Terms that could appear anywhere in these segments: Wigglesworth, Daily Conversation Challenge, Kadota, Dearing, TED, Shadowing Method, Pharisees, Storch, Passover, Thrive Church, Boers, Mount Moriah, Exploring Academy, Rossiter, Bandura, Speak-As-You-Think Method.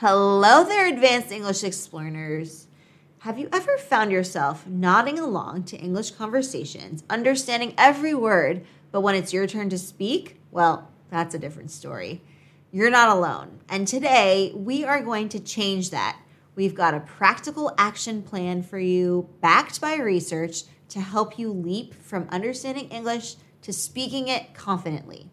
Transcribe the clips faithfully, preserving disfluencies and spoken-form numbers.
Hello there, advanced English explorers. Have you ever found yourself nodding along to English conversations, understanding every word, but when it's your turn to speak, well, that's a different story. You're not alone. And today we are going to change that. We've got a practical action plan for you, backed by research, to help you leap from understanding English to speaking it confidently.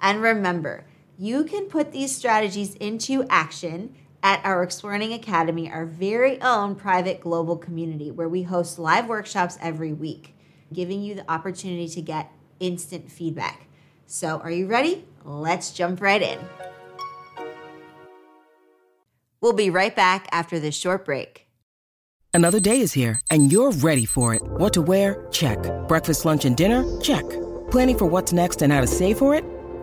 And remember, you can put these strategies into action at our Exploring Academy, our very own private global community, where we host live workshops every week, giving you the opportunity to get instant feedback. So are you ready? Let's jump right in. We'll be right back after this short break. Another day is here, and you're ready for it. What to wear? Check. Breakfast, lunch, and dinner? Check. Planning for what's next and how to save for it?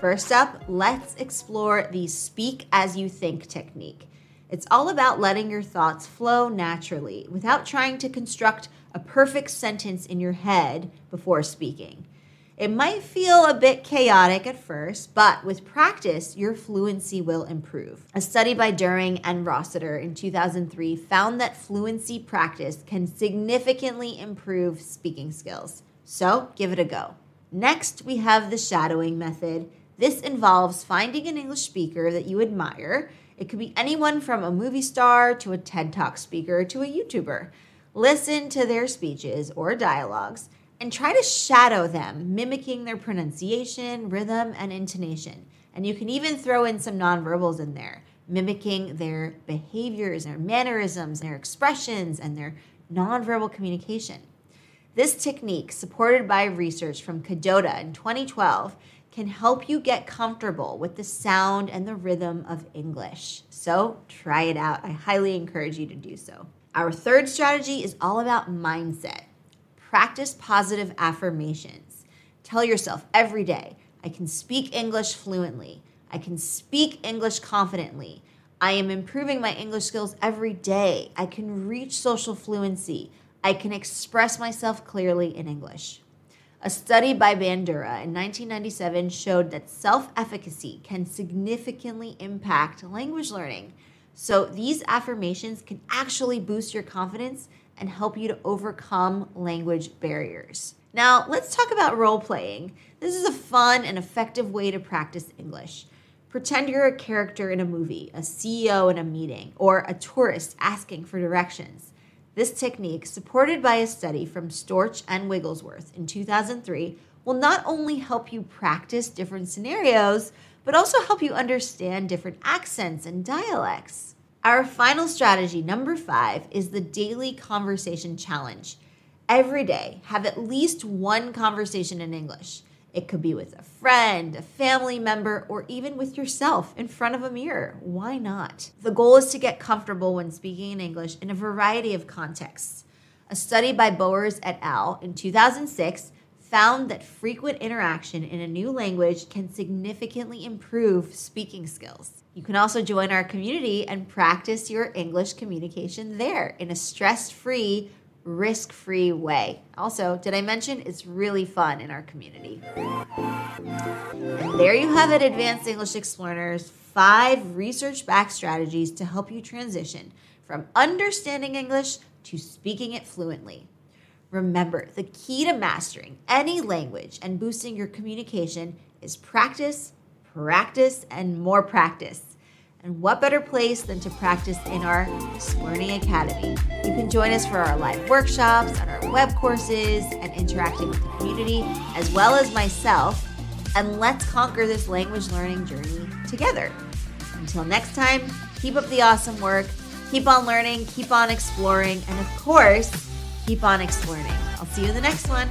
First up, let's explore the speak-as-you-think technique. It's all about letting your thoughts flow naturally without trying to construct a perfect sentence in your head before speaking. It might feel a bit chaotic at first, but with practice, your fluency will improve. A study by Dearing and Rossiter in two thousand three found that fluency practice can significantly improve speaking skills. So give it a go. Next, we have the shadowing method. This involves finding an English speaker that you admire. It could be anyone from a movie star to a TED Talk speaker to a YouTuber. Listen to their speeches or dialogues and try to shadow them, mimicking their pronunciation, rhythm, and intonation. And you can even throw in some nonverbals in there, mimicking their behaviors, their mannerisms, their expressions, and their nonverbal communication. This technique, supported by research from Kadota in twenty twelve, can help you get comfortable with the sound and the rhythm of English. So try it out. I highly encourage you to do so. Our third strategy is all about mindset. Practice positive affirmations. Tell yourself every day, I can speak English fluently. I can speak English confidently. I am improving my English skills every day. I can reach social fluency. I can express myself clearly in English. A study by Bandura in nineteen ninety-seven showed that self-efficacy can significantly impact language learning. So these affirmations can actually boost your confidence and help you to overcome language barriers. Now, let's talk about role-playing. This is a fun and effective way to practice English. Pretend you're a character in a movie, a C E O in a meeting, or a tourist asking for directions. This technique, supported by a study from Storch and Wigglesworth in two thousand three, will not only help you practice different scenarios, but also help you understand different accents and dialects. Our final strategy, number five, is the Daily Conversation Challenge. Every day, have at least one conversation in English. It could be with a friend, a family member, or even with yourself in front of a mirror. Why not? The goal is to get comfortable when speaking in English in a variety of contexts. A study by Boers et al. In two thousand six found that frequent interaction in a new language can significantly improve speaking skills. You can also join our community and practice your English communication there in a stress-free, risk-free way. Also, did I mention it's really fun in our community? And there you have it, advanced English explorers, five research-backed strategies to help you transition from understanding English to speaking it fluently. Remember, the key to mastering any language and boosting your communication is practice, practice, and more practice. And what better place than to practice in our Exploring Academy? You can join us for our live workshops, on our web courses, and interacting with the community, as well as myself. And let's conquer this language learning journey together. Until next time, keep up the awesome work. Keep on learning, keep on exploring, and of course, keep on exploring. I'll see you in the next one.